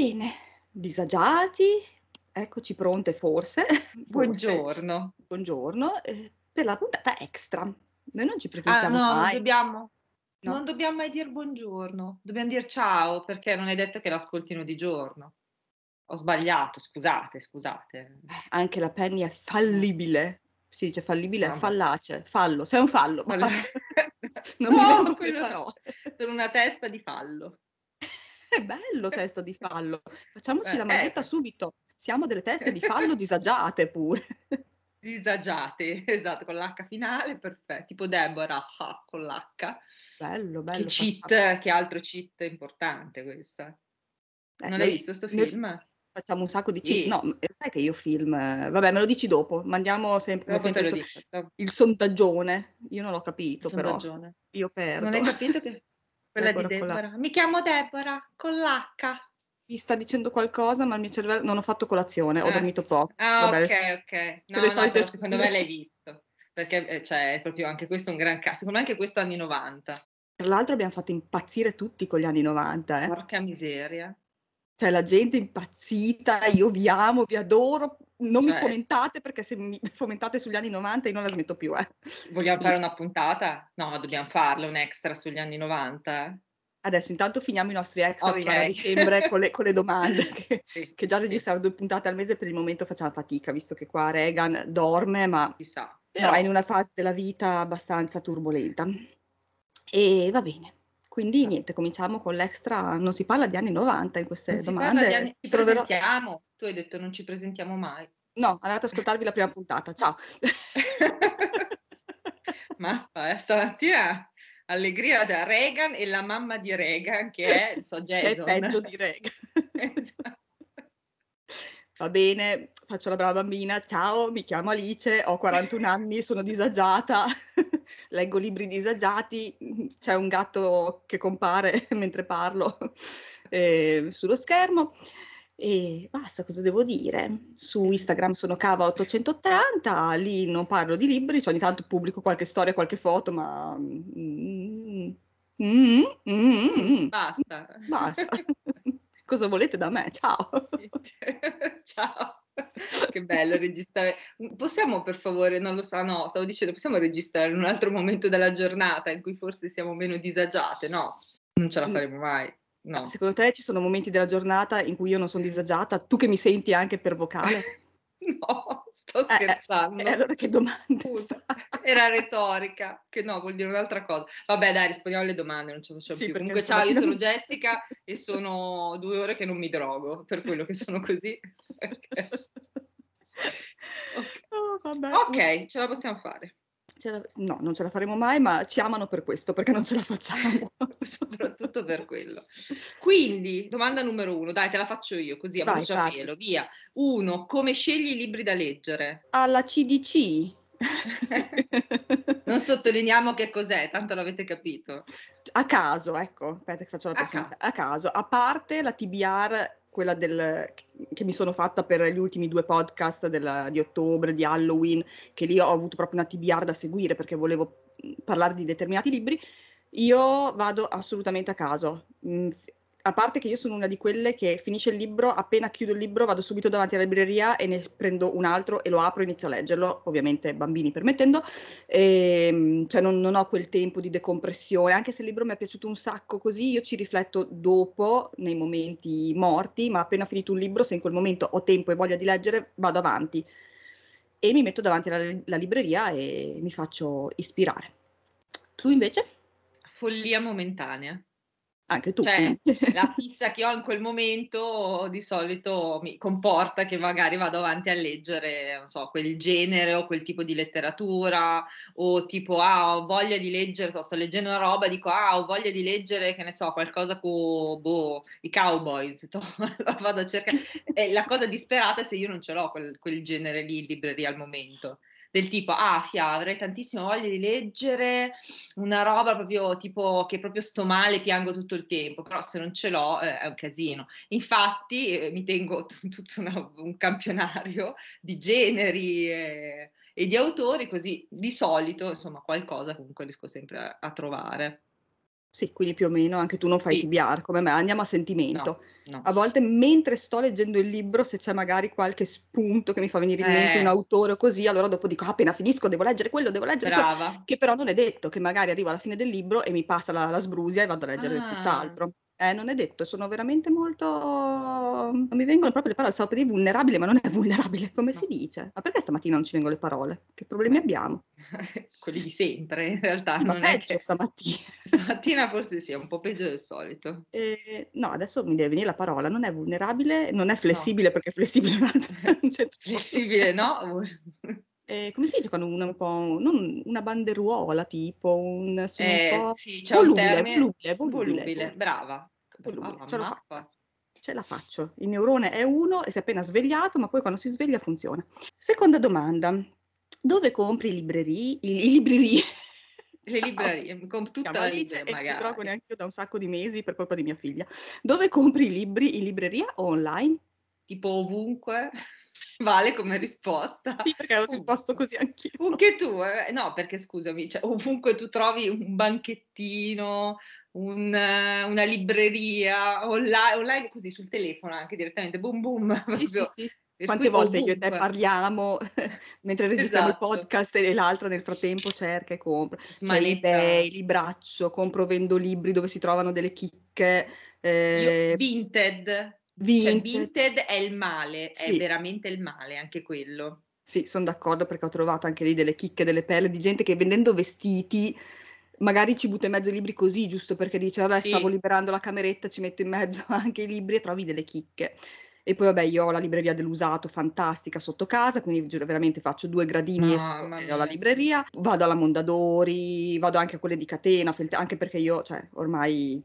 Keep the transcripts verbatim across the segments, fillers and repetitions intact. Bene, disagiati, eccoci pronte forse. Buongiorno. Forse. Buongiorno, eh, per la puntata extra. Noi non ci presentiamo ah, no, mai. Non dobbiamo, no, non dobbiamo mai dire buongiorno, dobbiamo dire ciao, perché non è detto che l'ascoltino di giorno. Ho sbagliato, scusate, scusate. Anche la Penny è fallibile. Si dice fallibile, no, fallace, fallo, sei un fallo. fallo. Non no, mi vengono quelle parole. Sono una testa di fallo. È bello testa di fallo, facciamoci eh, la maglietta eh. subito, siamo delle teste di fallo disagiate pure. Disagiate, esatto, con l'H finale, perfetto, tipo Deborah ha, con l'H. Bello, bello. Che cheat, che altro cheat importante questa. Eh, non hai visto sto film? Facciamo un sacco di cheat, sì. No, sai che io film, vabbè me lo dici dopo, mandiamo sempre, sempre il, so- dico, il sondagione, io non l'ho capito però, io perdo. Non hai capito che... Quella Deborah di Deborah. La... Mi chiamo Deborah, con l'H. Mi sta dicendo qualcosa, ma il mio cervello... Non ho fatto colazione, ho eh. dormito poco. Ah, vabbè, ok, le... ok. No, no, solite... secondo me l'hai visto. Perché, cioè, è proprio anche questo è un gran caso. Secondo me anche questo anni novanta. Tra l'altro abbiamo fatto impazzire tutti con gli anni novanta, eh. Porca miseria. Cioè, la gente impazzita, io vi amo, vi adoro. Non cioè... mi fomentate, perché se mi fomentate sugli anni novanta io non la smetto più. Eh. Vogliamo fare una puntata? No, dobbiamo farla, un extra sugli anni novanta. Eh. Adesso intanto finiamo i nostri extra, okay. Arrivare a dicembre con le, con le domande, che, sì, che già registrare sì. due puntate al mese per il momento facciamo fatica, visto che qua Reagan dorme, ma chissà, però è in una fase della vita abbastanza turbolenta. E va bene. Quindi niente, cominciamo con l'extra, non si parla di anni novanta in queste non domande. Si parla di anni, ci troverò... presentiamo, tu hai detto non ci presentiamo mai. No, andate ad ascoltarvi la prima puntata, ciao. Ma eh, stamattina allegria da Reagan e la mamma di Reagan che è, so, Jason. Che è peggio di Reagan. Esatto. Va bene, faccio la brava bambina, ciao, mi chiamo Alice, ho quarantuno anni, sono disagiata, leggo libri disagiati, c'è un gatto che compare mentre parlo eh, sullo schermo e basta, cosa devo dire? Su Instagram sono cava ottocentottanta, lì non parlo di libri, cioè ogni tanto pubblico qualche storia, qualche foto, ma... Mm, mm, mm, mm, basta. Basta. Cosa volete da me? Ciao! Ciao! Che bello registrare. Possiamo per favore, non lo so, no, stavo dicendo, possiamo registrare un altro momento della giornata in cui forse siamo meno disagiate, no? Non ce la faremo mai, no. Secondo te ci sono momenti della giornata in cui io non sono disagiata? Tu che mi senti anche per vocale? No, sto scherzando. E eh, allora che domande? Era retorica, che no, vuol dire un'altra cosa. Vabbè dai, rispondiamo alle domande, non ce la facciamo sì, più. Comunque ciao, io sono Jessica e sono due ore che non mi drogo, per quello che sono così. Okay. Okay. Oh, vabbè. Ok, ce la possiamo fare. Ce la... No, non ce la faremo mai, ma ci amano per questo, perché non ce la facciamo. Soprattutto per quello. Quindi, domanda numero uno, dai, te la faccio io, così a bruciapelo, via. Uno, come scegli i libri da leggere? Alla C D C. Non sottolineiamo che cos'è, tanto l'avete capito. A caso, ecco, aspetta che faccio la prossima. A caso. A caso, a parte la T B R, quella del, che mi sono fatta per gli ultimi due podcast della, di ottobre, di Halloween, che lì ho avuto proprio una T B R da seguire perché volevo parlare di determinati libri, io vado assolutamente a caso. A parte che io sono una di quelle che finisce il libro, appena chiudo il libro vado subito davanti alla libreria e ne prendo un altro e lo apro e inizio a leggerlo, ovviamente bambini permettendo, e, cioè non, non ho quel tempo di decompressione, anche se il libro mi è piaciuto un sacco così, io ci rifletto dopo, nei momenti morti, ma appena finito un libro, se in quel momento ho tempo e voglia di leggere, vado avanti e mi metto davanti alla, alla libreria e mi faccio ispirare. Tu invece? Follia momentanea. Anche tu. Cioè, la fissa che ho in quel momento di solito mi comporta che magari vado avanti a leggere, non so, quel genere o quel tipo di letteratura, o tipo, ah, ho voglia di leggere, so, sto leggendo una roba, dico, ah, ho voglia di leggere, che ne so, qualcosa con, boh, i Cowboys, to, vado a cercare. E la cosa disperata è se io non ce l'ho quel, quel genere lì in libreria al momento. Del tipo, ah, fia, avrei tantissimo voglia di leggere una roba proprio tipo che proprio sto male, piango tutto il tempo, però se non ce l'ho eh, è un casino. Infatti eh, mi tengo t- tutto una, un campionario di generi eh, e di autori, così di solito, insomma, qualcosa comunque riesco sempre a, a trovare. Sì, quindi più o meno anche tu non fai sì. T B R come me, andiamo a sentimento. No, no. A volte mentre sto leggendo il libro, se c'è magari qualche spunto che mi fa venire in eh. mente un autore o così, allora dopo dico, ah, appena finisco devo leggere quello, devo leggere Brava. quello, che però non è detto, che magari arrivo alla fine del libro e mi passa la, la sbrusia e vado a leggere ah. tutt'altro. Eh, non è detto, sono veramente molto... non mi vengono proprio le parole, stavo per dire vulnerabile, ma non è vulnerabile, come no. si dice? Ma perché stamattina non ci vengono le parole? Che problemi Beh. abbiamo? Quelli di sempre, in realtà. Ma non peggio è che... stamattina. Stamattina forse sì, è un po' peggio del solito. Eh, no, adesso mi deve venire la parola, non è vulnerabile, non è flessibile, no. perché flessibile non c'entra. Flessibile no? Eh, come si dice quando una, un po', non una banderuola tipo, un, sono eh, un po' sì, c'è volubile, un termine, volubile, volubile, volubile, brava, volubile, brava, ce, la faccio, ce la faccio, il neurone è uno e si è appena svegliato, ma poi quando si sveglia funziona. Seconda domanda, dove compri i librerie, i, i librerie? Le librerie, con tutta la libreria magari. E non trovo neanche io da un sacco di mesi per colpa di mia figlia. Dove compri i libri, in libreria o online? Tipo ovunque. Vale come risposta. Sì, perché ho risposto così anch'io. Anche tu, eh? No, perché scusami, cioè, ovunque tu trovi un banchettino, un, una libreria, online, online così sul telefono anche direttamente, boom boom. Sì, sì, sì. Quante volte ovunque. Io e te parliamo mentre registriamo esatto. il podcast e l'altra nel frattempo cerca e compra. Cioè, eBay, Libraccio, compro, vendo libri dove si trovano delle chicche. Eh... Io, Vinted. Vinted. Cioè, Vinted è il male, sì. È veramente il male anche quello. Sì, sono d'accordo perché ho trovato anche lì delle chicche, delle perle di gente che vendendo vestiti magari ci butta in mezzo i libri così, giusto perché dice vabbè sì. stavo liberando la cameretta, ci metto in mezzo anche i libri e trovi delle chicche. E poi vabbè io ho la libreria dell'usato fantastica sotto casa, quindi veramente faccio due gradini no, e ho la libreria, vado alla Mondadori, vado anche a quelle di catena, anche perché io cioè ormai...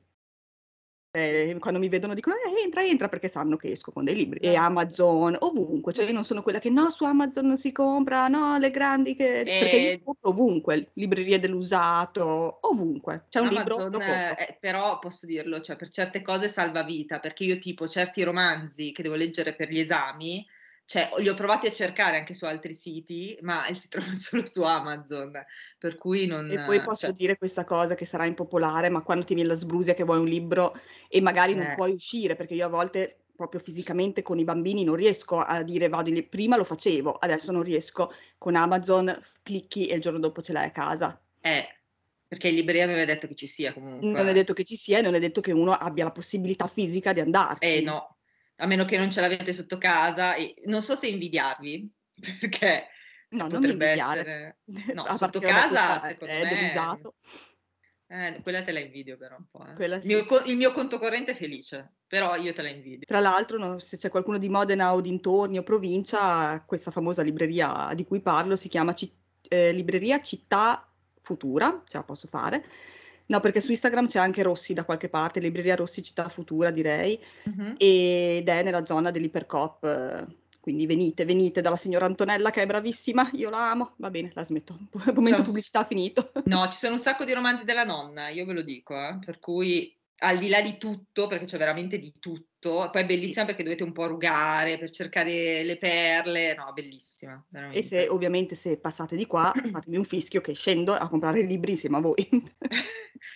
Eh, quando mi vedono dicono eh, entra entra perché sanno che esco con dei libri e Amazon ovunque, cioè io non sono quella che no su Amazon non si compra, no le grandi che eh, perché io compro ovunque, librerie dell'usato ovunque, c'è un Amazon, libro eh, però posso dirlo, cioè per certe cose salva vita, perché io tipo certi romanzi che devo leggere per gli esami, cioè li ho provati a cercare anche su altri siti, ma si trovano solo su Amazon, per cui non... E poi posso cioè... dire questa cosa che sarà impopolare, ma quando ti viene la sbrusia che vuoi un libro e magari eh. non puoi uscire, perché io a volte proprio fisicamente con i bambini non riesco a dire vado lì, prima lo facevo, adesso non riesco, con Amazon clicchi e il giorno dopo ce l'hai a casa. Eh... Perché in libreria non è detto che ci sia comunque. Non è detto che ci sia e non è detto che uno abbia la possibilità fisica di andarci. Eh no. A meno che non ce l'avete sotto casa, e non so se invidiarvi, perché no, potrebbe non essere... No, a sotto casa è me, dell'usato. Eh, quella te la invidio però un po'. Eh. Sì. Il, mio, il mio conto corrente è felice, però io te la invidio. Tra l'altro, no, se c'è qualcuno di Modena o dintorni o provincia, questa famosa libreria di cui parlo si chiama C- eh, Libreria Città Futura, ce la posso fare. No, perché su Instagram c'è anche Rossi da qualche parte, Libreria Rossi Città Futura direi, uh-huh. ed è nella zona dell'Ipercoop, quindi venite, venite dalla signora Antonella che è bravissima, io la amo, va bene, la smetto, al momento un... pubblicità finito. No, ci sono un sacco di romanzi della nonna, io ve lo dico, eh? Per cui al di là di tutto, perché c'è veramente di tutto, poi è bellissima sì. perché dovete un po' rugare per cercare le perle, no, bellissima. Veramente. E se ovviamente se passate di qua, fatemi un fischio che scendo a comprare i libri insieme a voi.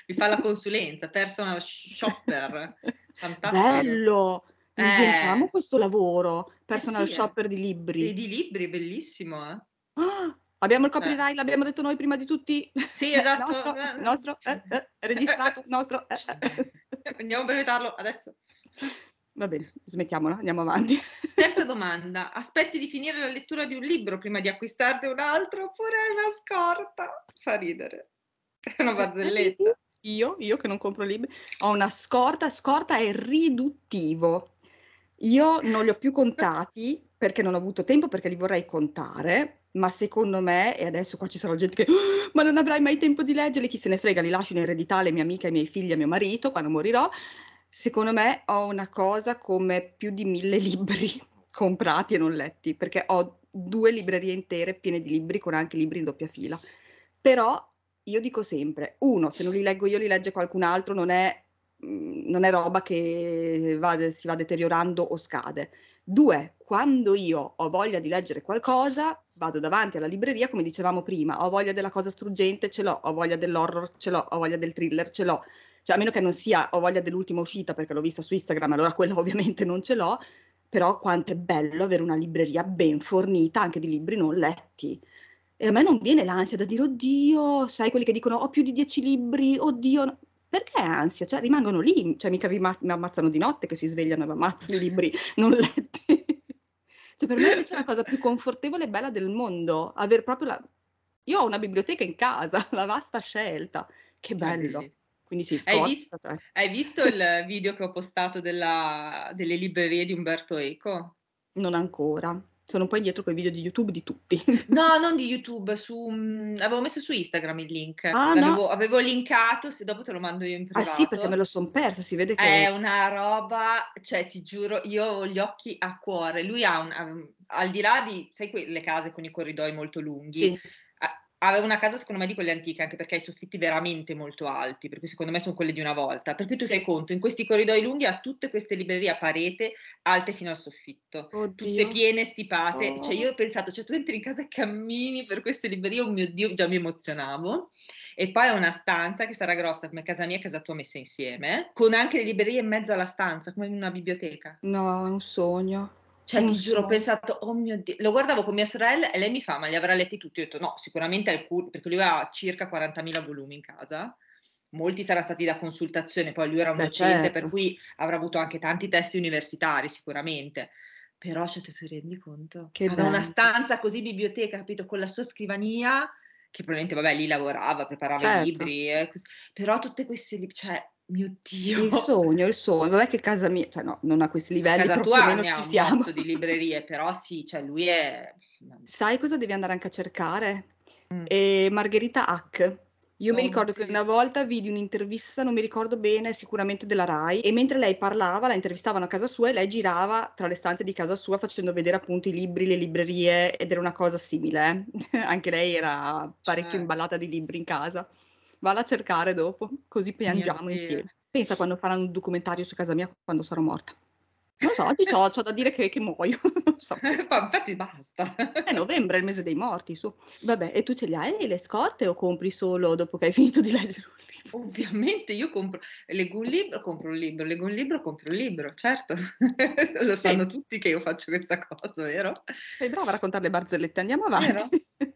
Vi fa la consulenza, personal shopper, fantastico. Bello, inventiamo eh. questo lavoro, personal eh sì, shopper eh. di libri. E di libri, bellissimo. Eh. Ah, abbiamo il copyright, eh. l'abbiamo detto noi prima di tutti. Sì, esatto. nostro, eh. nostro eh, eh, registrato, nostro. Eh, eh. Andiamo a brevetarlo adesso. Va bene, smettiamola, andiamo avanti. Terza domanda, aspetti di finire la lettura di un libro prima di acquistarne un altro oppure hai una scorta? Fa ridere. È una barzelletta. Io, io che non compro libri, ho una scorta, scorta è riduttivo. Io non li ho più contati perché non ho avuto tempo, perché li vorrei contare, ma secondo me, e adesso qua ci sarà gente che, oh, ma non avrai mai tempo di leggerli, chi se ne frega, li lascio in eredità alle mie amiche, ai miei figli, a mio marito, quando morirò. Secondo me ho una cosa come più di mille libri comprati e non letti, perché ho due librerie intere piene di libri, con anche libri in doppia fila. Però io dico sempre, uno, se non li leggo io li legge qualcun altro, non è, non è roba che va, si va deteriorando o scade. Due, quando io ho voglia di leggere qualcosa, vado davanti alla libreria, come dicevamo prima, ho voglia della cosa struggente, ce l'ho, ho voglia dell'horror, ce l'ho, ho voglia del thriller, ce l'ho. cioè a meno che non sia ho voglia dell'ultima uscita perché l'ho vista su Instagram, allora quella ovviamente non ce l'ho, però quanto è bello avere una libreria ben fornita anche di libri non letti. E a me non viene l'ansia da dire, oddio, sai quelli che dicono ho più di dieci libri, oddio, perché ansia? Cioè rimangono lì, cioè mica vi ma- mi ammazzano di notte che si svegliano e mi ammazzano i libri non letti. Cioè per me invece è la cosa più confortevole e bella del mondo, aver proprio la... Io ho una biblioteca in casa, la vasta scelta, che bello. Quindi si scorda, hai visto, cioè. Hai visto il video che ho postato della, delle librerie di Umberto Eco? Non ancora. Sono un po' indietro con i video di YouTube di tutti. No, non di YouTube, su, avevo messo su Instagram il link. Ah, no. Avevo linkato, se dopo te lo mando io in privato. Ah sì, perché me lo son persa, si vede che... È una roba, cioè ti giuro, io ho gli occhi a cuore. Lui ha, un, um, al di là di, sai quelle case con i corridoi molto lunghi? Sì. Aveva una casa secondo me di quelle antiche, anche perché ha i soffitti veramente molto alti, perché secondo me sono quelle di una volta, per cui tu fai sì. conto, in questi corridoi lunghi ha tutte queste librerie a parete alte fino al soffitto, oddio. Tutte piene, stipate, oh. Cioè io ho pensato, cioè tu entri in casa e cammini per queste librerie, oh mio Dio, già mi emozionavo. E poi è una stanza che sarà grossa come casa mia e casa tua messa insieme, con anche le librerie in mezzo alla stanza, come in una biblioteca. No, è un sogno. Cioè, ti giuro, ho pensato, oh mio Dio, lo guardavo con mia sorella e lei mi fa, ma li avrà letti tutti? Io ho detto, no, sicuramente alcuni, perché lui ha circa quarantamila volumi in casa, molti sarà stati da consultazione, poi lui era un docente, certo. Per cui avrà avuto anche tanti testi universitari, sicuramente. Però, cioè, te ti rendi conto? Che aveva una stanza così biblioteca, capito, con la sua scrivania, che probabilmente, vabbè, lì lavorava, preparava certo. i libri, eh, però tutte queste libri, cioè... Mio Dio. Il sogno, il sogno, vabbè che casa mia, cioè no, non a questi livelli, casa tua meno ne ci ha siamo. Un botto di librerie, però sì, cioè lui è... Sai cosa devi andare anche a cercare? Mm. Eh, Margherita Hack. Io oh, mi ricordo che una volta vidi un'intervista, non mi ricordo bene, sicuramente della Rai, e mentre lei parlava, la intervistavano a casa sua e lei girava tra le stanze di casa sua facendo vedere appunto i libri, le librerie, ed era una cosa simile, eh? Anche lei era parecchio cioè. Imballata di libri in casa. Valla a cercare dopo, così piangiamo insieme. Pensa quando faranno un documentario su casa mia quando sarò morta. Non so, oggi c'ho, c'ho da dire che, che muoio. Non so. Infatti basta. È novembre, è il mese dei morti, su. Vabbè, e tu ce li hai le scorte o compri solo dopo che hai finito di leggere un libro? Ovviamente io compro, leggo un libro, compro un libro, leggo un libro, compro un libro, certo. Lo sanno Sei... tutti che io faccio questa cosa, vero? Sei brava a raccontare le barzellette, andiamo avanti. Vero?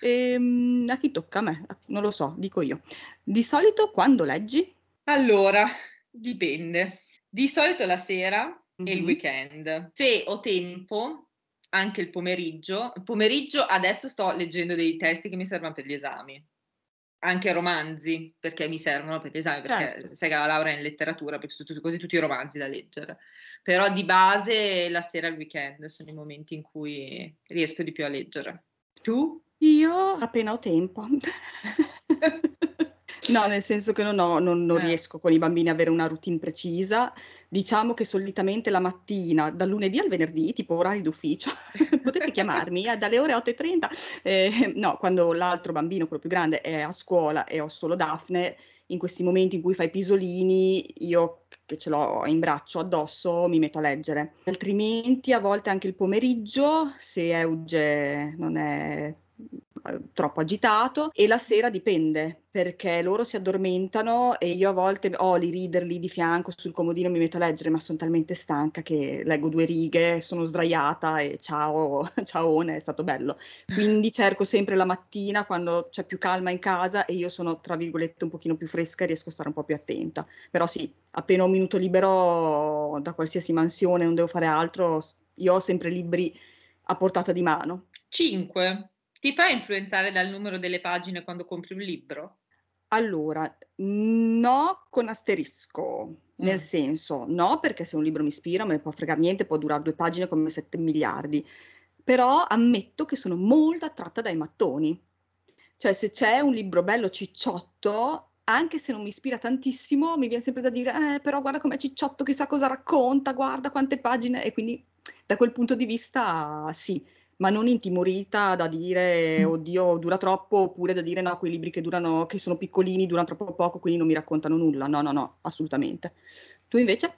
Ehm, a chi tocca? A me? Non lo so, dico io. Di solito quando leggi? Allora, dipende. Di solito la sera mm-hmm. e il weekend. Se ho tempo, anche il pomeriggio. Il pomeriggio adesso sto leggendo dei testi che mi servono per gli esami. Anche romanzi, perché mi servono per gli esami, perché certo. sai che la laurea è in letteratura, perché sono tutti, così tutti i romanzi da leggere. Però di base la sera e il weekend sono i momenti in cui riesco di più a leggere. Tu? Io appena ho tempo, no, nel senso che non, ho, non, non eh. riesco con i bambini ad avere una routine precisa, diciamo che solitamente la mattina, dal lunedì al venerdì, tipo orari d'ufficio, potete chiamarmi eh, dalle ore otto e trenta, eh, no, quando l'altro bambino, quello più grande, è a scuola e ho solo Daphne, in questi momenti in cui fai pisolini, io che ce l'ho in braccio addosso mi metto a leggere, altrimenti a volte anche il pomeriggio, se Euge non è... troppo agitato, e la sera dipende perché loro si addormentano e io a volte ho i reader lì di fianco sul comodino, mi metto a leggere, ma sono talmente stanca che leggo due righe, sono sdraiata e ciao ciaone, è stato bello, quindi cerco sempre la mattina quando c'è più calma in casa e io sono tra virgolette un pochino più fresca e riesco a stare un po' più attenta, però sì, appena ho un minuto libero da qualsiasi mansione, non devo fare altro, io ho sempre libri a portata di mano. Cinque. Ti fa influenzare dal numero delle pagine quando compri un libro? Allora, no con asterisco, mm. nel senso, no perché se un libro mi ispira me ne può fregare niente, può durare due pagine come sette miliardi, però ammetto che sono molto attratta dai mattoni, cioè se c'è un libro bello cicciotto, anche se non mi ispira tantissimo, mi viene sempre da dire, eh, però guarda com'è cicciotto, chissà cosa racconta, guarda quante pagine, e quindi da quel punto di vista sì. Ma non intimorita da dire oddio dura troppo, oppure da dire no, quei libri che durano, che sono piccolini, durano troppo poco, quindi non mi raccontano nulla. No, no, no, assolutamente. Tu invece?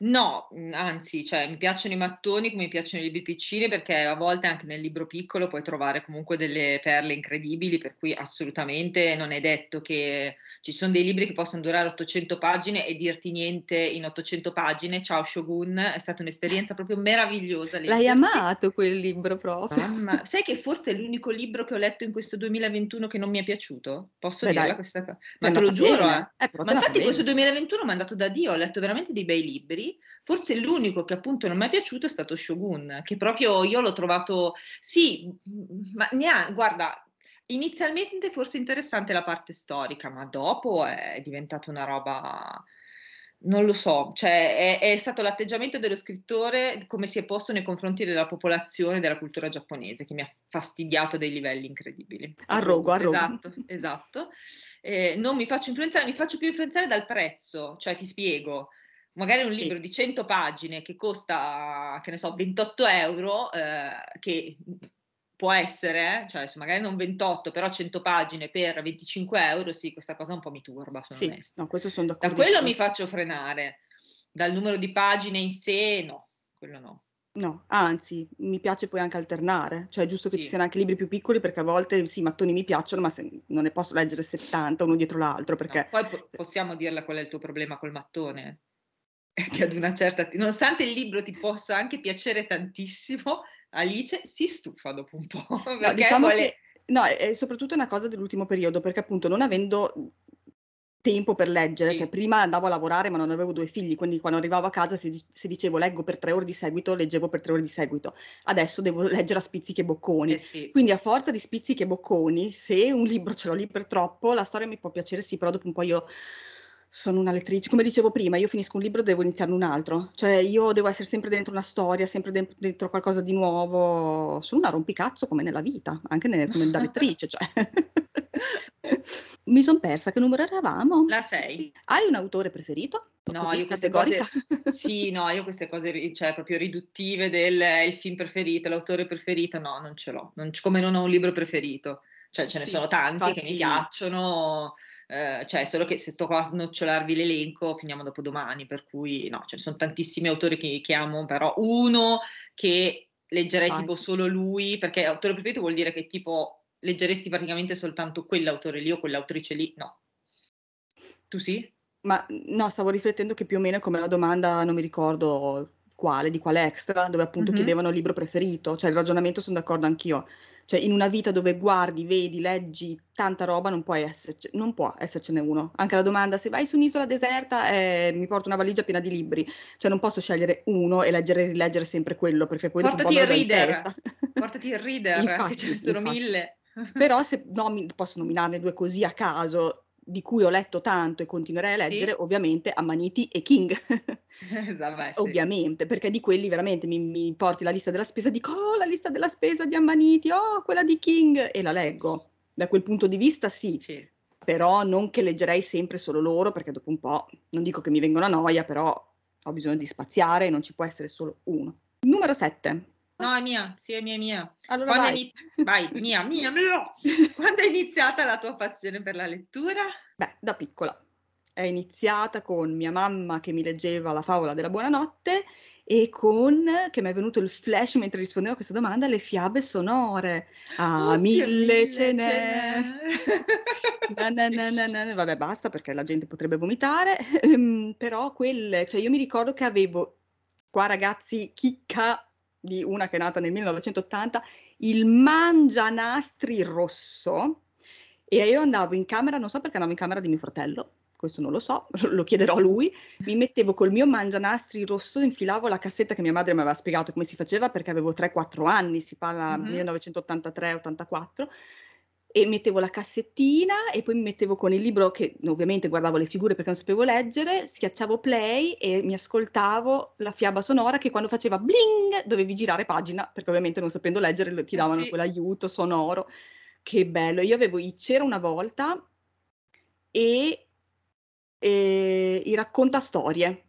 No, anzi, cioè, mi piacciono i mattoni come mi piacciono i libri piccini, perché a volte anche nel libro piccolo puoi trovare comunque delle perle incredibili, per cui assolutamente non è detto che ci sono dei libri che possono durare ottocento pagine e dirti niente in ottocento pagine. Ciao Shōgun, è stata un'esperienza proprio meravigliosa. L'hai perché... amato quel libro proprio. Mamma. Sai che forse è l'unico libro che ho letto in questo duemilaventuno che non mi è piaciuto? Posso Beh, dirla dai. questa cosa? Ma te lo giuro, eh. Eh, ma infatti questo duemilaventuno mi è andato da Dio, ho letto veramente dei bei libri. Forse l'unico che appunto non mi è piaciuto è stato Shōgun, che proprio io l'ho trovato, sì, ma neanche, guarda, inizialmente forse interessante la parte storica, ma dopo è diventata una roba, non lo so, cioè è, è stato l'atteggiamento dello scrittore, come si è posto nei confronti della popolazione, della cultura giapponese, che mi ha fastidiato a dei livelli incredibili. Arrogo, arrogo. Esatto, esatto. Eh, non mi faccio influenzare, mi faccio più influenzare dal prezzo, cioè ti spiego. Magari un sì. libro di cento pagine che costa, che ne so, ventotto euro, eh, che può essere, cioè magari non ventotto, però cento pagine per venticinque euro, sì, questa cosa un po' mi turba, sono sì, onesta. No, questo sono d'accordo. Da quello mi faccio frenare, dal numero di pagine in sé, no, quello no. No, anzi, mi piace poi anche alternare, cioè è giusto che sì. ci siano anche libri più piccoli, perché a volte sì, i mattoni mi piacciono, ma se non ne posso leggere settanta uno dietro l'altro, perché... No, poi po- possiamo dirla qual è il tuo problema col mattone? Che ad una certa, nonostante il libro ti possa anche piacere tantissimo, Alice si stufa dopo un po'. No, diciamo vuole... che, no, è soprattutto una cosa dell'ultimo periodo, perché appunto non avendo tempo per leggere, sì. cioè prima andavo a lavorare ma non avevo due figli, quindi quando arrivavo a casa se, se dicevo leggo per tre ore di seguito, leggevo per tre ore di seguito. Adesso devo leggere a spizzichi e bocconi, eh sì. quindi a forza di spizzichi e bocconi, se un libro ce l'ho lì per troppo, la storia mi può piacere sì, però dopo un po' io... Sono una lettrice, come dicevo prima, io finisco un libro e devo iniziarne un altro, cioè io devo essere sempre dentro una storia, sempre de- dentro qualcosa di nuovo, sono una rompicazzo come nella vita, anche ne- come da lettrice, cioè. Mi sono persa, che numero eravamo? La sei. Hai un autore preferito? No, così, io queste cose, sì, no, io queste cose, cioè proprio riduttive del il film preferito, l'autore preferito, no, non ce l'ho, non, come non ho un libro preferito, cioè ce ne sì, sono tanti infatti, che mi piacciono. Uh, cioè solo che se sto qua a snocciolarvi l'elenco finiamo dopo domani, per cui no, ce ne sono tantissimi autori che, che amo, però uno che leggerei Vai. tipo solo lui, perché autore preferito vuol dire che tipo leggeresti praticamente soltanto quell'autore lì o quell'autrice lì, no. Tu sì? Ma no, stavo riflettendo che più o meno è come la domanda, non mi ricordo quale, di quale extra, dove appunto mm-hmm. chiedevano il libro preferito, cioè il ragionamento sono d'accordo anch'io. Cioè in una vita dove guardi, vedi, leggi tanta roba non, puoi esserci, non può essercene uno. Anche la domanda se vai su un'isola deserta eh, mi porto una valigia piena di libri. Cioè non posso scegliere uno e leggere e rileggere sempre quello, perché poi portati dopo un po' il reader, portati il reader, infatti, che ce ne sono infatti. mille. Però se no, mi posso nominarne due così a caso, di cui ho letto tanto e continuerei a leggere, sì. ovviamente Amaniti e King. Esatto, beh, sì. Ovviamente, perché di quelli veramente mi, mi porti la lista della spesa, dico oh, la lista della spesa di Amaniti, oh, quella di King, e la leggo. Da quel punto di vista sì, sì. però non che leggerei sempre solo loro, perché dopo un po', non dico che mi vengono a noia, però ho bisogno di spaziare e non ci può essere solo uno. Numero sette. No, è mia, sì, è mia, è mia. Allora vai. Iniz- vai, mia, mia, mia. Quando è iniziata la tua passione per la lettura? Beh, da piccola. È iniziata con mia mamma che mi leggeva la favola della buonanotte e con, che mi è venuto il flash mentre rispondevo a questa domanda, le fiabe sonore. Ah, oh, mille ce n'è. na, na, na, na, na. Vabbè, basta, perché la gente potrebbe vomitare. Però quel, cioè io mi ricordo che avevo, qua ragazzi, chicca, di una che è nata nel millenovecentottanta, il mangianastri rosso, e io andavo in camera, non so perché andavo in camera di mio fratello, questo non lo so, lo chiederò a lui, mi mettevo col mio mangianastri rosso, infilavo la cassetta che mia madre mi aveva spiegato come si faceva, perché avevo tre quattro anni, si parla mm-hmm. millenovecentottantatré ottantaquattro, e mettevo la cassettina e poi mi mettevo con il libro, che ovviamente guardavo le figure perché non sapevo leggere, schiacciavo play e mi ascoltavo la fiaba sonora, che quando faceva bling dovevi girare pagina, perché ovviamente non sapendo leggere ti davano sì. quell'aiuto sonoro. Che bello, io avevo i C'era una volta e, e i racconta storie,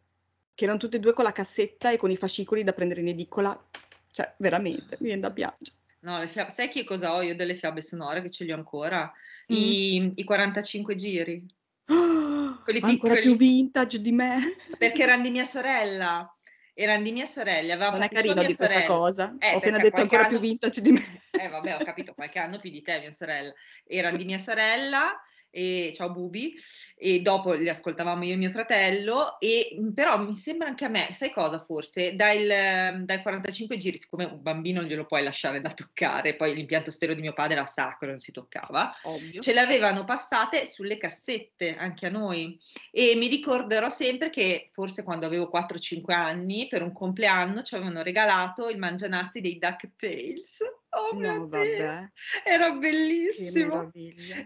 che erano tutte e due con la cassetta e con i fascicoli da prendere in edicola, cioè veramente mi viene da piangere. No, le fiabe, sai che cosa ho io delle fiabe sonore che ce li ho ancora? I, mm. i quarantacinque giri. Oh, quelli ancora piccoli, più vintage di me. Perché erano di mia sorella. Erano di mia sorella. Aveva non è carino di sorella. Questa cosa. Eh, ho appena detto ancora anno... più vintage di me. Eh vabbè, ho capito, qualche anno più di te, mia sorella. Erano di mia sorella. E, ciao Bubi, e dopo li ascoltavamo io e mio fratello, e però mi sembra anche a me, sai cosa, forse dal, dai quarantacinque giri, siccome un bambino glielo puoi lasciare da toccare, poi l'impianto stereo di mio padre era sacro, non si toccava. Ovvio. Ce l'avevano passate sulle cassette anche a noi, e mi ricorderò sempre che forse quando avevo quattro o cinque anni, per un compleanno ci avevano regalato il mangianasti dei DuckTales. Oh no, mio vabbè. Era bellissimo,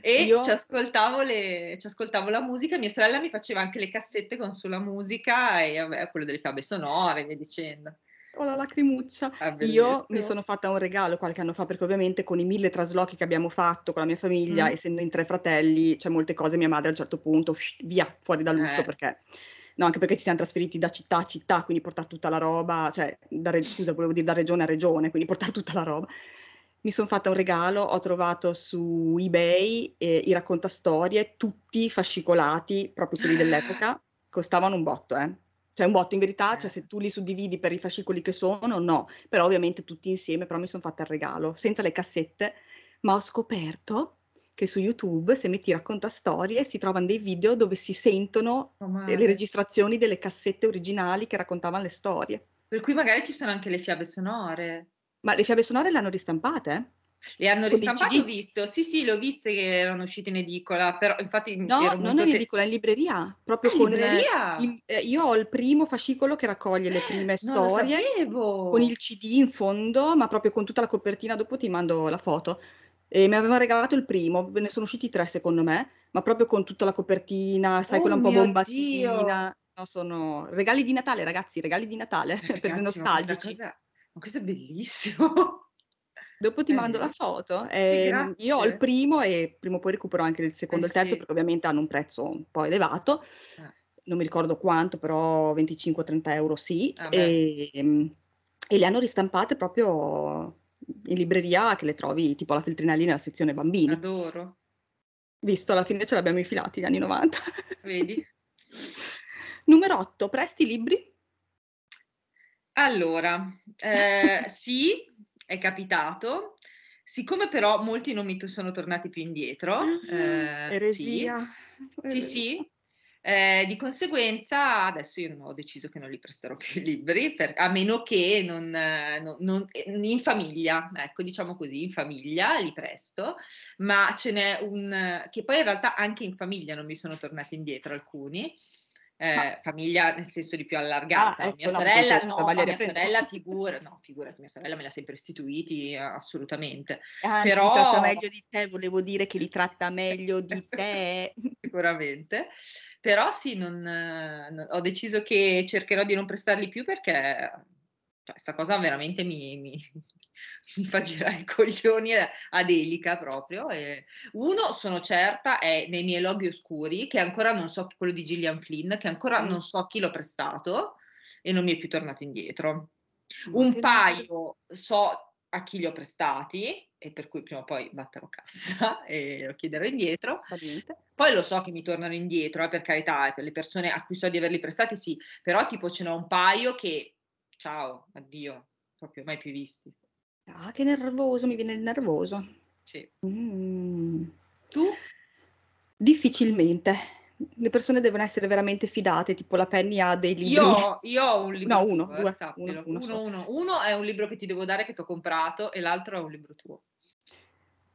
e Io... ci, ascoltavo le, ci ascoltavo la musica, mia sorella mi faceva anche le cassette con sulla musica e vabbè, quello delle fiabe sonore e via dicendo. Ho la lacrimuccia. Ah, io mi sono fatta un regalo qualche anno fa, perché ovviamente con i mille traslochi che abbiamo fatto con la mia famiglia, mm. essendo in tre fratelli, cioè molte cose mia madre a un certo punto via, fuori dall'uso, eh. perché... No, anche perché ci siamo trasferiti da città a città, quindi portare tutta la roba, cioè, da re- scusa, volevo dire da regione a regione, quindi portare tutta la roba. Mi sono fatta un regalo, ho trovato su eBay eh, i raccontastorie, tutti fascicolati, proprio quelli dell'epoca, costavano un botto, eh. Cioè un botto in verità, cioè se tu li suddividi per i fascicoli che sono, no. Però ovviamente tutti insieme, però mi sono fatta il regalo, senza le cassette, ma ho scoperto... che su YouTube, se metti raccontastorie, si trovano dei video dove si sentono oh, le registrazioni delle cassette originali che raccontavano le storie. Per cui magari ci sono anche le fiabe sonore. Ma le fiabe sonore le hanno ristampate, eh? Le hanno ristampate, ho visto, sì sì, le ho viste che erano uscite in edicola, però infatti... No, non in edicola, te... in libreria, proprio ah, con... Libreria? In, eh, io ho il primo fascicolo che raccoglie le prime eh, storie, con il C D in fondo, ma proprio con tutta la copertina, dopo ti mando la foto. E mi avevano regalato il primo, ne sono usciti tre secondo me, ma proprio con tutta la copertina, sai, oh, quella un po' bombatina. No, sono regali di Natale, ragazzi, regali di Natale, ragazzi, per i nostalgici. Ma questa, cosa, ma questa è bellissimo. Dopo ti eh, mando la foto. Eh, sì, io ho il primo e prima o poi recupero anche il secondo e eh, il terzo, sì. Perché ovviamente hanno un prezzo un po' elevato, ah. non mi ricordo quanto, però venticinque a trenta euro sì, ah, e, e le hanno ristampate proprio... in libreria, che le trovi tipo alla Feltrinelli nella sezione bambini. Adoro. Visto, alla fine ce l'abbiamo infilati gli anni novanta. Vedi? Numero otto, presti libri? Allora, eh, sì, è capitato. Siccome però molti non mi sono tornati più indietro. Eh, Eresia. Sì, sì, sì. Eh, di conseguenza adesso io ho deciso che non li presterò più i libri, per, a meno che non, non, non in famiglia, ecco, diciamo così, in famiglia li presto, ma ce n'è un che poi in realtà anche in famiglia non mi sono tornati indietro alcuni, eh, ma... famiglia nel senso di più allargata, ah, ecco, mia no, sorella no, no mia sorella figura, no figurati, mia sorella me l'ha sempre restituiti assolutamente, anzi, però li tratta meglio di te, volevo dire che li tratta meglio di te sicuramente. Però sì, non, non, ho deciso che cercherò di non prestarli più perché questa cosa veramente mi, mi, mi fa girare i coglioni ad elica proprio. E uno, sono certa, è nei miei loghi oscuri, che ancora non so, quello di Gillian Flynn, che ancora mm. non so chi l'ho prestato e non mi è più tornato indietro. Ma Un paio bello. so a chi li ho prestati, e per cui prima o poi batterò cassa e lo chiederò indietro. Poi lo so che mi tornano indietro, eh, per carità, per le persone a cui so di averli prestati sì, però tipo ce n'ho un paio che, ciao, addio, proprio mai più visti. Ah, che nervoso, mi viene il nervoso. Sì. Mm. Tu? Difficilmente. Le persone devono essere veramente fidate, tipo la Penny ha dei libri. Io, io ho un libro. No, uno, tuo, due, uno, uno, uno, uno. Uno è un libro che ti devo dare, che ti ho comprato, e l'altro è un libro tuo.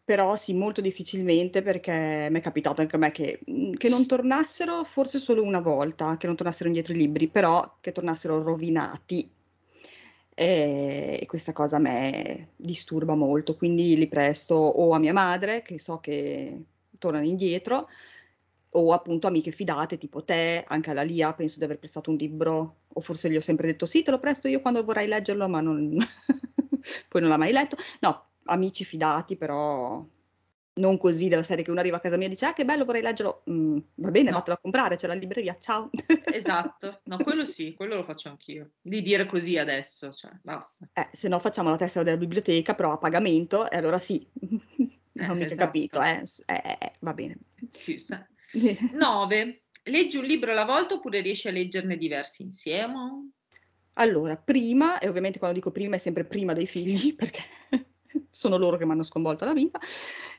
Però sì, molto difficilmente, perché mi è capitato anche a me che, che non tornassero, forse solo una volta, che non tornassero indietro i libri, però che tornassero rovinati, e questa cosa a me disturba molto, quindi li presto o a mia madre, che so che tornano indietro, o appunto amiche fidate, tipo te, anche alla Lia, penso di aver prestato un libro, o forse gli ho sempre detto sì, te lo presto io quando vorrai leggerlo, ma non poi non l'ha mai letto, no. Amici fidati, però non così della serie che uno arriva a casa mia e dice ah che bello, vorrei leggerlo, mm, va bene, no. Vattelo a comprare, c'è la libreria, ciao. Esatto, no, quello sì, quello lo faccio anch'io, di dire così adesso, cioè basta. Eh, se no facciamo la tessera della biblioteca, però a pagamento, e allora sì, non eh, ho mica esatto. capito, eh. Eh, eh, va bene. Scusa. nove Leggi un libro alla volta oppure riesci a leggerne diversi insieme? Allora, prima, e ovviamente quando dico prima è sempre prima dei figli, perché sono loro che mi hanno sconvolto la vita,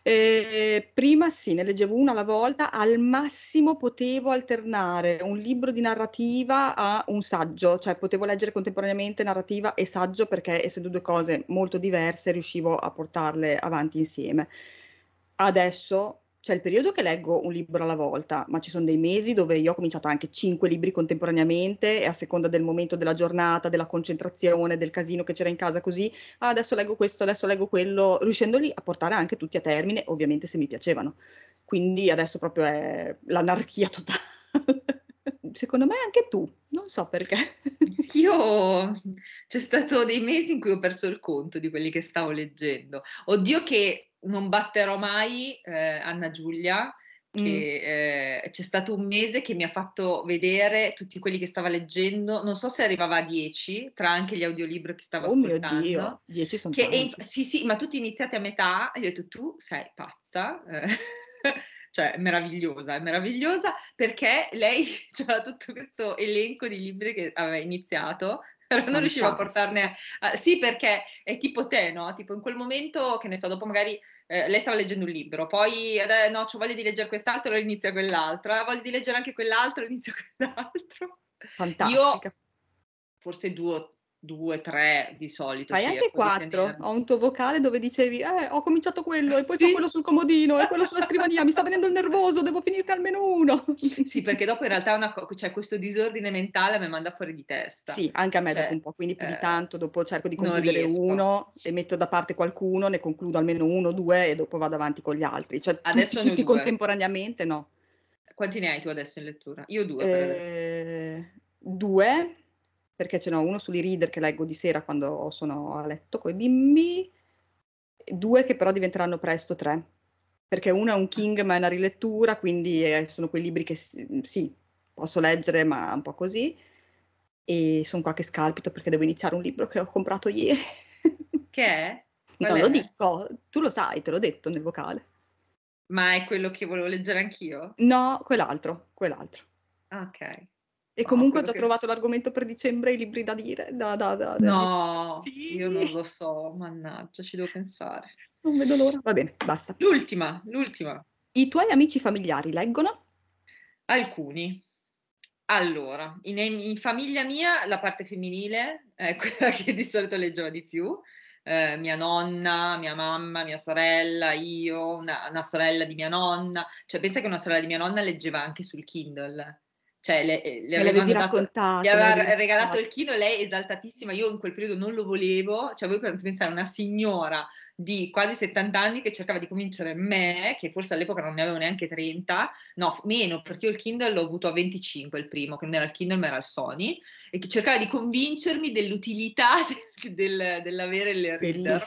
eh, prima sì, ne leggevo uno alla volta, al massimo potevo alternare un libro di narrativa a un saggio, cioè potevo leggere contemporaneamente narrativa e saggio perché essendo due cose molto diverse riuscivo a portarle avanti insieme. Adesso c'è il periodo che leggo un libro alla volta, ma ci sono dei mesi dove io ho cominciato anche cinque libri contemporaneamente e a seconda del momento della giornata, della concentrazione, del casino che c'era in casa così, ah, adesso leggo questo, adesso leggo quello, riuscendoli a portare anche tutti a termine, ovviamente se mi piacevano. Quindi adesso proprio è l'anarchia totale. Secondo me anche tu, non so perché. Io c'è stato dei mesi in cui ho perso il conto di quelli che stavo leggendo. Oddio che... Non batterò mai eh, Anna Giulia, che mm. eh, c'è stato un mese che mi ha fatto vedere tutti quelli che stava leggendo, non so se arrivava a dieci, tra anche gli audiolibri che stavo oh ascoltando. Oh mio Dio, dieci sono che, e, Sì, sì, ma tutti iniziati a metà, e io ho detto tu sei pazza, eh, cioè meravigliosa, è meravigliosa, perché lei c'era tutto questo elenco di libri che aveva iniziato, però non riuscivo a portarne, a, sì perché è tipo te, no? Tipo in quel momento, che ne so, dopo magari eh, lei stava leggendo un libro, poi eh, no, c'ho voglia di leggere quest'altro, allora inizio quell'altro, eh, voglio di leggere anche quell'altro, inizio quell'altro. Fantastica. Io forse due, due tre di solito. Hai anche quattro, ho un tuo vocale dove dicevi, eh, ho cominciato quello, e poi sì. C'ho quello sul comodino, e quello sulla scrivania, mi sta venendo il nervoso, devo finirne almeno uno. Sì, perché dopo in realtà una co- cioè, questo disordine mentale mi manda fuori di testa. Sì, anche a me cioè, dopo un po', quindi più eh, di tanto dopo cerco di concludere uno, e metto da parte qualcuno, ne concludo almeno uno, due, e dopo vado avanti con gli altri. Cioè adesso tutti, tutti contemporaneamente no. Quanti ne hai tu adesso in lettura? Io due per eh, adesso. Due? Perché ce n'ho uno sugli reader che leggo di sera quando sono a letto coi bimbi, due che però diventeranno presto tre, perché uno è un King ma è una rilettura, quindi sono quei libri che sì, posso leggere ma un po' così, e sono qua che scalpito perché devo iniziare un libro che ho comprato ieri. Che è? Qual non è? Lo dico, tu lo sai, te l'ho detto nel vocale. Ma è quello che volevo leggere anch'io? No, quell'altro, quell'altro. Ok. E comunque ho già che... trovato l'argomento per dicembre, i libri da dire. Da, da, da, da no, dire. Sì. Io non lo so, mannaggia, ci devo pensare. Non vedo l'ora. Va bene, basta. L'ultima, l'ultima. I tuoi amici familiari leggono? Alcuni. Allora, in, in famiglia mia la parte femminile è quella che di solito leggeva di più. Eh, mia nonna, mia mamma, mia sorella, io, una, una sorella di mia nonna. Cioè, pensa che una sorella di mia nonna leggeva anche sul Kindle. Cioè le, le avevano dato, gli aveva regalato il Kindle, lei esaltatissima, io in quel periodo non lo volevo, cioè voi potete pensare a una signora di quasi settanta anni che cercava di convincere me, che forse all'epoca non ne avevo neanche trenta, no meno, perché io il Kindle l'ho avuto a venticinque il primo, che non era il Kindle ma era il Sony, e che cercava di convincermi dell'utilità del, del, dell'avere il reader,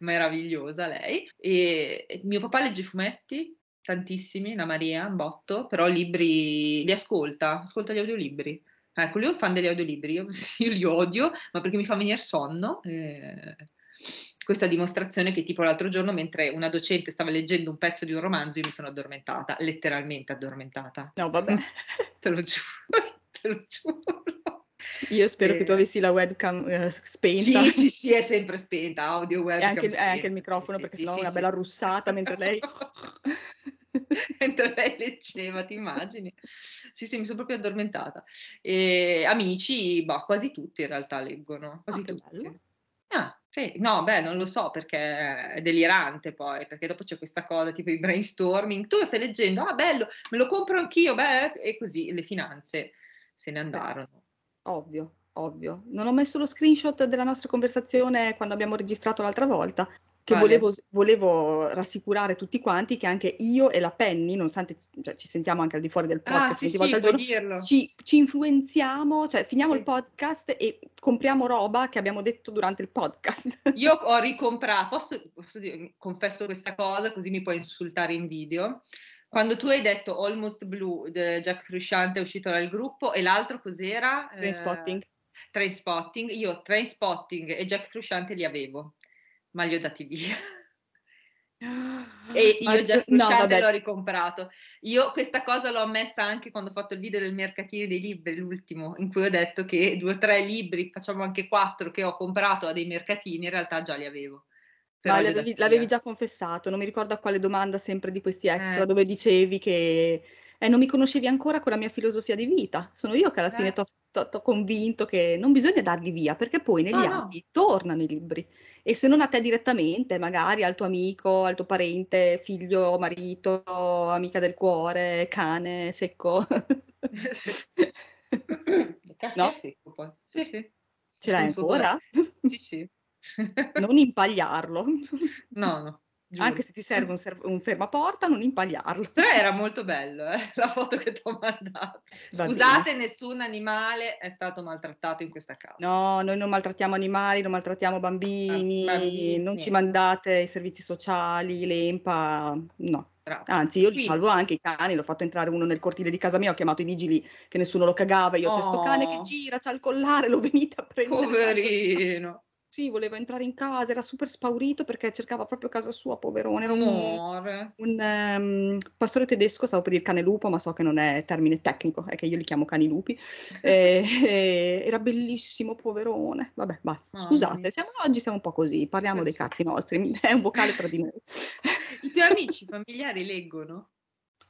meravigliosa lei, e, e mio papà legge i fumetti, tantissimi, la Maria, un botto, però libri li ascolta, ascolta gli audiolibri. Ecco, lui è un fan degli audiolibri, io, io li odio, ma perché mi fa venire sonno. Eh, questa dimostrazione che tipo l'altro giorno, mentre una docente stava leggendo un pezzo di un romanzo, io mi sono addormentata, letteralmente addormentata. No, vabbè. Te lo giuro, te lo giuro. Io spero eh, che tu avessi la webcam eh, spenta. Sì, sì, sì, è sempre spenta, audio, webcam. E anche, spenta. Anche il microfono, sì, perché sì, sennò sì, una sì, bella russata mentre lei... mentre lei leggeva, ti immagini? Sì, sì, mi sono proprio addormentata. E, amici, boh, quasi tutti in realtà leggono, quasi ah, tutti. Bello. Ah, sì, no, beh, non lo so perché è delirante poi, perché dopo c'è questa cosa tipo i brainstorming, tu stai leggendo, ah bello, me lo compro anch'io, beh, e così le finanze se ne andarono. Beh. Ovvio, ovvio. Non ho messo lo screenshot della nostra conversazione quando abbiamo registrato l'altra volta, che vale. volevo, volevo rassicurare tutti quanti che anche io e la Penny, nonostante cioè, ci sentiamo anche al di fuori del podcast, ah, sì, sì, volte al giorno, ci, ci influenziamo, cioè finiamo sì. il podcast e compriamo roba che abbiamo detto durante il podcast. Io ho ricomprato, posso, posso dire, confesso questa cosa così mi puoi insultare in video. Quando tu hai detto Almost Blue, Jack Frusciante è uscito dal gruppo, e l'altro cos'era? Trainspotting. Eh, Trainspotting. Io Trainspotting e Jack Frusciante li avevo, ma li ho dati via. E io Jack Frusciante no, l'ho ricomprato. Io questa cosa l'ho messa anche quando ho fatto il video del mercatino dei libri, l'ultimo, in cui ho detto che due o tre libri, facciamo anche quattro, che ho comprato a dei mercatini, in realtà già li avevo. Ma l'avevi, l'avevi già confessato, non mi ricordo a quale domanda sempre di questi extra, eh. dove dicevi che eh, non mi conoscevi ancora con la mia filosofia di vita, sono io che alla eh. fine ti ho convinto che non bisogna darli via, perché poi negli no, anni no. tornano i libri, e se non a te direttamente, magari al tuo amico, al tuo parente, figlio, marito, amica del cuore, cane, secco. No? Secco poi. Sì, sì. Ce l'hai ancora? Sì, sì. Non impagliarlo, no, no, giuro. Anche se ti serve un, serv- un fermaporta, non impagliarlo. Però era molto bello, eh, la foto che ti ho mandato. Scusate, nessun animale è stato maltrattato in questa casa. No, noi non maltrattiamo animali, non maltrattiamo bambini, ah, bambini non niente. Ci mandate i servizi sociali, l'EMPA, no. Anzi, io li salvo anche i cani, l'ho fatto entrare uno nel cortile di casa mia, ho chiamato i vigili che nessuno lo cagava, io oh. c'è sto cane che gira, c'ha il collare, lo venite a prendere. Poverino. Sì, voleva entrare in casa, era super spaurito perché cercava proprio casa sua, poverone. Era un, un, un um, pastore tedesco, stavo per dire cane lupo, ma so che non è termine tecnico, è che io li chiamo cani lupi. Eh, eh, era bellissimo, poverone. Vabbè, basta. Oh, Scusate, siamo, oggi siamo un po' così, parliamo dei cazzi nostri, è un vocale tra di noi. I tuoi amici familiari leggono?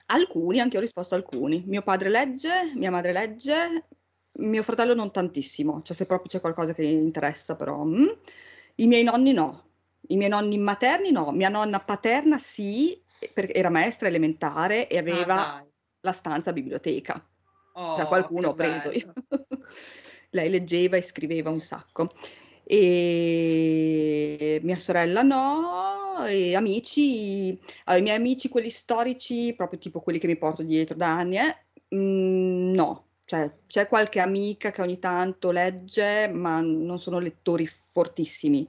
Alcuni, anche io ho risposto alcuni. Mio padre legge, mia madre legge. Mio fratello non tantissimo, cioè se proprio c'è qualcosa che gli interessa, però mm. i miei nonni no, i miei nonni materni no, mia nonna paterna sì, perché era maestra elementare e aveva ah, la stanza biblioteca, oh, da qualcuno ho preso io. Lei leggeva e scriveva un sacco, e mia sorella no, e amici, allora, i miei amici quelli storici, proprio tipo quelli che mi porto dietro da anni, eh, mm, no. Cioè, c'è qualche amica che ogni tanto legge, ma non sono lettori fortissimi.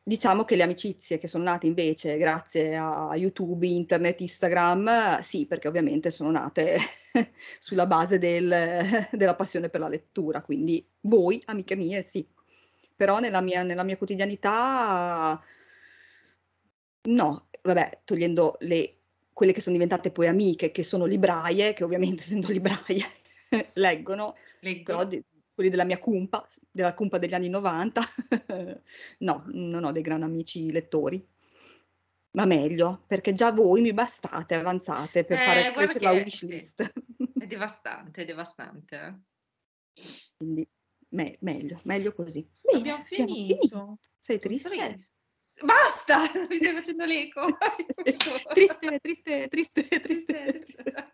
Diciamo che le amicizie che sono nate invece grazie a YouTube, internet, Instagram, sì, perché ovviamente sono nate sulla base del, della passione per la lettura, quindi voi, amiche mie, sì. Però nella mia, nella mia quotidianità, no, vabbè, togliendo le, quelle che sono diventate poi amiche, che sono libraie, che ovviamente essendo libraie, leggono, Leggo. Però di, quelli della mia cumpa, della cumpa degli anni novanta, no, non ho dei gran amici lettori, ma meglio, perché già voi mi bastate, avanzate per eh, fare crescere la wish list. È devastante, è devastante. Eh. Quindi me, meglio, meglio così. Bene, abbiamo, finito. abbiamo finito. Sei triste? triste. Basta, mi stai facendo l'eco. triste, triste, triste, triste. triste.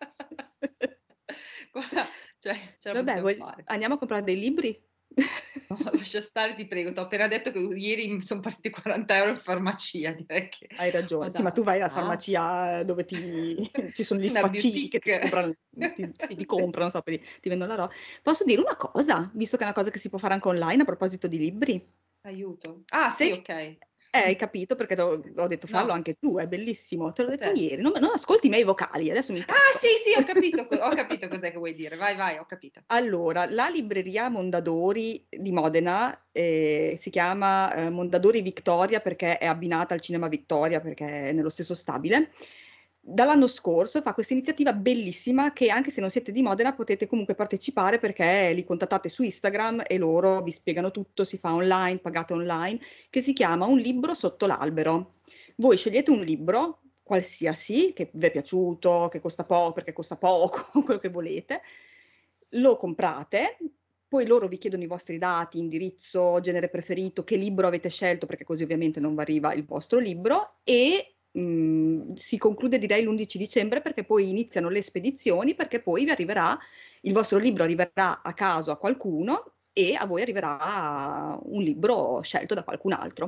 Cioè, Vabbè, voglio... andiamo a comprare dei libri? No, lascia stare, ti prego. Ti ho appena detto che ieri sono partiti quaranta euro in farmacia. Direi che... Hai ragione. Oh, sì, da... ma tu vai alla farmacia ah. dove ti ci sono gli spaccini che ti comprano, ti, sì, ti comprano, so, per... ti vendono la roba. Posso dire una cosa, visto che è una cosa che si può fare anche online a proposito di libri? Aiuto. Ah, sì, sì ok. Eh, hai capito perché ho detto fallo no. anche tu, è bellissimo, te l'ho detto sì. ieri, non, non ascolti i miei vocali, adesso mi incazzo. Ah sì sì, ho capito, ho capito cos'è che vuoi dire, vai vai, ho capito. Allora, la libreria Mondadori di Modena eh, si chiama eh, Mondadori Vittoria perché è abbinata al Cinema Vittoria, perché è nello stesso stabile. Dall'anno scorso fa questa iniziativa bellissima che anche se non siete di Modena potete comunque partecipare perché li contattate su Instagram e loro vi spiegano tutto, si fa online, pagate online, che si chiama Un libro sotto l'albero. Voi scegliete un libro, qualsiasi, che vi è piaciuto, che costa poco, perché costa poco, quello che volete, lo comprate, poi loro vi chiedono i vostri dati, indirizzo, genere preferito, che libro avete scelto, perché così ovviamente non vi arriva il vostro libro, e... Mm, si conclude direi l'undici dicembre perché poi iniziano le spedizioni, perché poi vi arriverà, il vostro libro arriverà a caso a qualcuno e a voi arriverà un libro scelto da qualcun altro.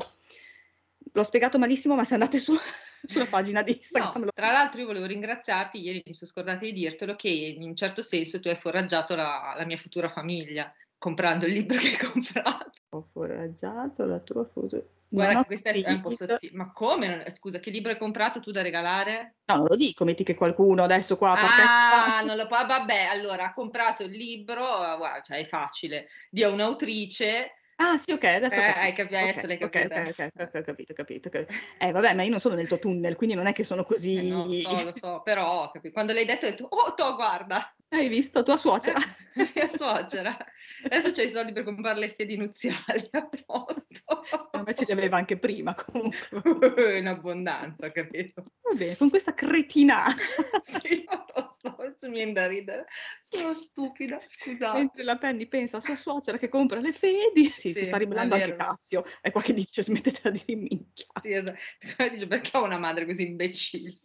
L'ho spiegato malissimo, ma se andate su, sulla pagina di Instagram... No, tra l'altro io volevo ringraziarti, ieri mi sono scordata di dirtelo, che in un certo senso tu hai foraggiato la, la mia futura famiglia comprando il libro che hai comprato. Ho foraggiato la tua futura... Guarda, no, questa è un po' sottile. Ma come? Scusa, che libro hai comprato tu da regalare? No, non lo dico, metti che qualcuno adesso qua... Ah, non lo può... Vabbè, allora, ha comprato il libro, guarda, cioè è facile, di un'autrice Ah sì, ok, adesso eh, hai capito, adesso okay, l'hai capito. Okay, okay, okay, okay, ho capito, capito, capito. Eh vabbè, ma io non sono nel tuo tunnel, quindi non è che sono così... Eh, no, lo so, lo so, però capito. Quando l'hai detto ho detto, oh, to, guarda! Hai visto? Tua suocera! Eh, mia suocera! Adesso c'hai i soldi per comprare le fedi nuziali, a posto! Secondo me ce li aveva anche prima, comunque. In abbondanza, credo. Va bene, con questa cretinata! Sì, non lo so, adesso mi viene da ridere. Sono stupida, scusate. Mentre la Penny pensa a sua suocera che compra le fedi... Sì, sì, si sta ribellando anche Cassio, è qua che dice smettetela di riminchiare. Sì, esatto. Dice, perché ho una madre così imbecille?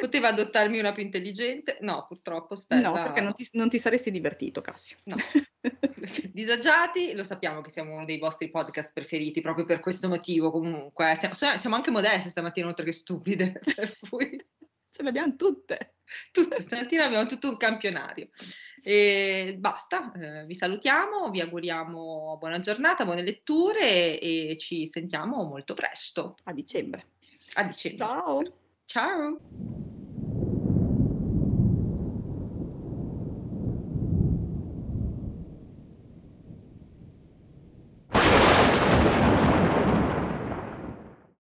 Poteva adottarmi una più intelligente? No, purtroppo, Stella. No, perché non ti, non ti saresti divertito, Cassio. No. Disagiati, lo sappiamo che siamo uno dei vostri podcast preferiti, proprio per questo motivo comunque. Siamo, siamo anche modeste stamattina, oltre che stupide, per cui... Ce l'abbiamo tutte. Tutte, stamattina abbiamo tutto un campionario. E basta, eh, vi salutiamo, vi auguriamo buona giornata, buone letture e, e ci sentiamo molto presto. A dicembre. A dicembre. Ciao. Ciao.